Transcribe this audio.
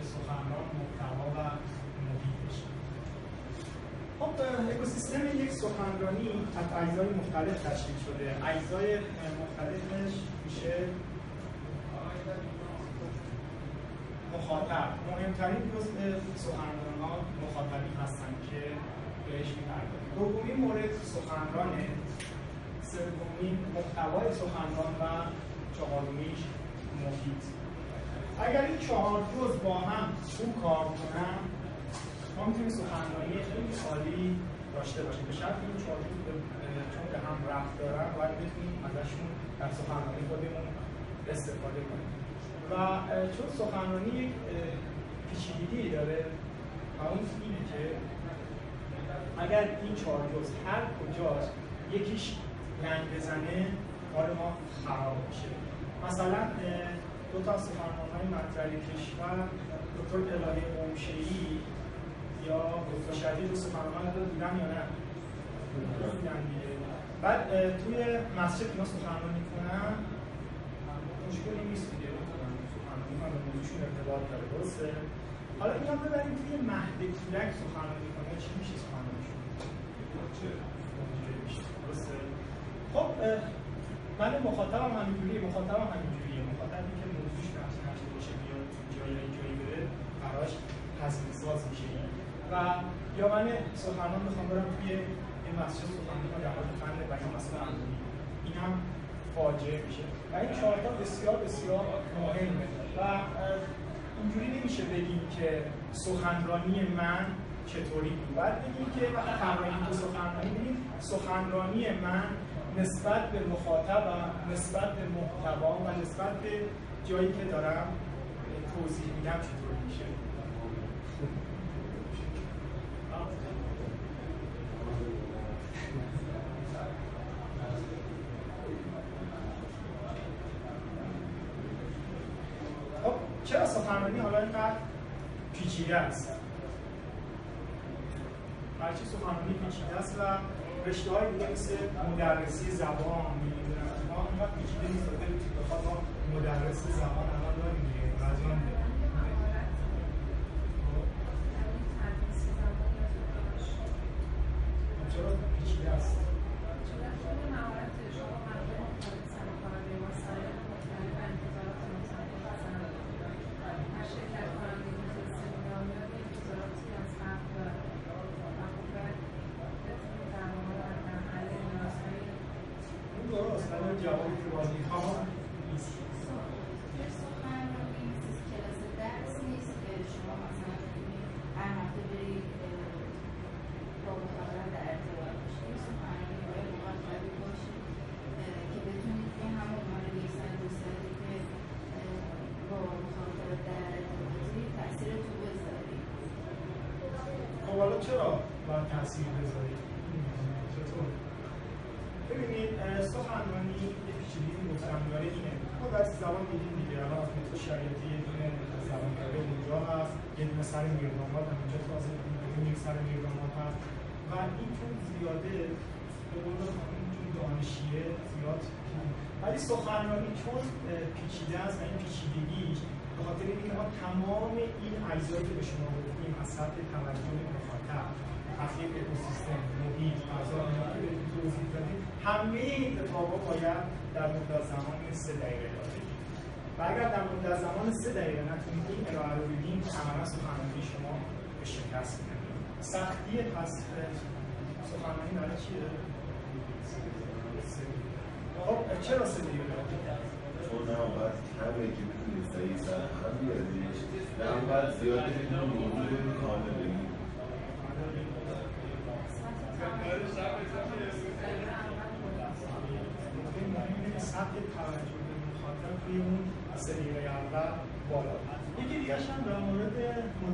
سخنران، محتوا و محیط بشه. خب اکوسیستم یک سخنرانی از اجزای مختلف تشکیل شده. اجزای مختلفش میشه مخاطب. مهمترین جزء سخنران‌ها مخاطبی هستن که بهش می‌پردازیم. دومین مورد سخنرانه، سومین محتوای سخنران و چهارمیش محیط. اگر این چهار جزء با هم خوب کار کنن، ما می‌تونیم سخنرانی خیلی عالی داشته باشیم. به شرط این چهار جزء چون به هم ربط دارن، باید بتونیم ازشون در سخنرانی خودمون استفاده کنیم. و چون سخنرانی یک پیچیدگی داره و اون اینه که اگر این چهار جزء هر کجاست یکیش لنگ بزنه کار ما خراب میشه. مثلا دو تا سخنران‌های مطرح کشور دکتر الهه قمشه‌ای یا دکتر شدید سخنران رو دیدن یا نه؟ بعد توی مسجد اینا سخنرانی می‌کنن، مشکلی نیست دیگه. موضوعشون ارتباط داره، درسته؟ حالا اینا ببریم توی مهد کودک سخنرانی کنه، چی میشه سخنرانیشون؟ درسته؟ خب من مخاطبم همینجوریه، مخاطبی که موضوعش بحث نشده باشه بیاد جایی بره براش تصمیم‌ساز میشه. و یا من سخنران میخوام برم توی این مسجد سخنرانی کنم در مورد فن بیان مثلا علمی، اینم فاجعه میشه. و این چهارتا بسیار بسیار مهمه و اینجوری نمیشه بگیم که سخنرانی من چطوری بود. باید بگیم که وقتی فرایند سخنرانی میگیم سخنرانی من نسبت به مخاطب و نسبت به محتوا و نسبت به جایی که دارم توضیح میدم چطوری میشه. چرا سخنرانی حالا اینقدر پیچیده است؟ هرچی سخنرانی پیچیده است و رشته های دیگه مثل مدرسی زبان میدونم ما اینقدر پیچیده نیست. بخواد ما مدرس زبان الان داریم دیگه، قضیه چرا پیچیده است؟ چرا باید تاثیر بذارید؟ چطور؟ ببینید سخنرانی یه پیچیدگی محترم داره اینه. ما دست زبان میدیم دیگه، الان از متد شریعتی یه دونه زبانکده اونجا هست، یه دونه سر میردامات همونجا تازه میدونیم سر میردامات هست و این چون زیاده به قول خانم چون دانشیه زیاد. ولی سخنرانی چون پیچیده است و این پیچیدگیش به خاطر اینکه ما تمام این اجزایی که به شما گفتیم از سطح توجه مخاطب، تخلیق اکوسیستم، محیط، فضا، اینا که بهتون توضیح دادیم، همه این اتفاقا باید در مدت زمان 3 دقیقه داده بگیم و اگر در مدت زمان 3 دقیقه نتونید این ارائه رو بدیم، عملا سخنرانی شما به شکست می‌خوره. سختی پس سخنرانی برای چیه؟ خب چرا 3 دقیقه دادید؟ چون نباید همه که بتونید سعی سرخم بیاردیش نباید زیاده بتونید موضوع رو کامل بگیم. سطح توجه به مخاطب توی اون 3 دقیقه اول بالا. یکی دیگه‌ش هم در مورد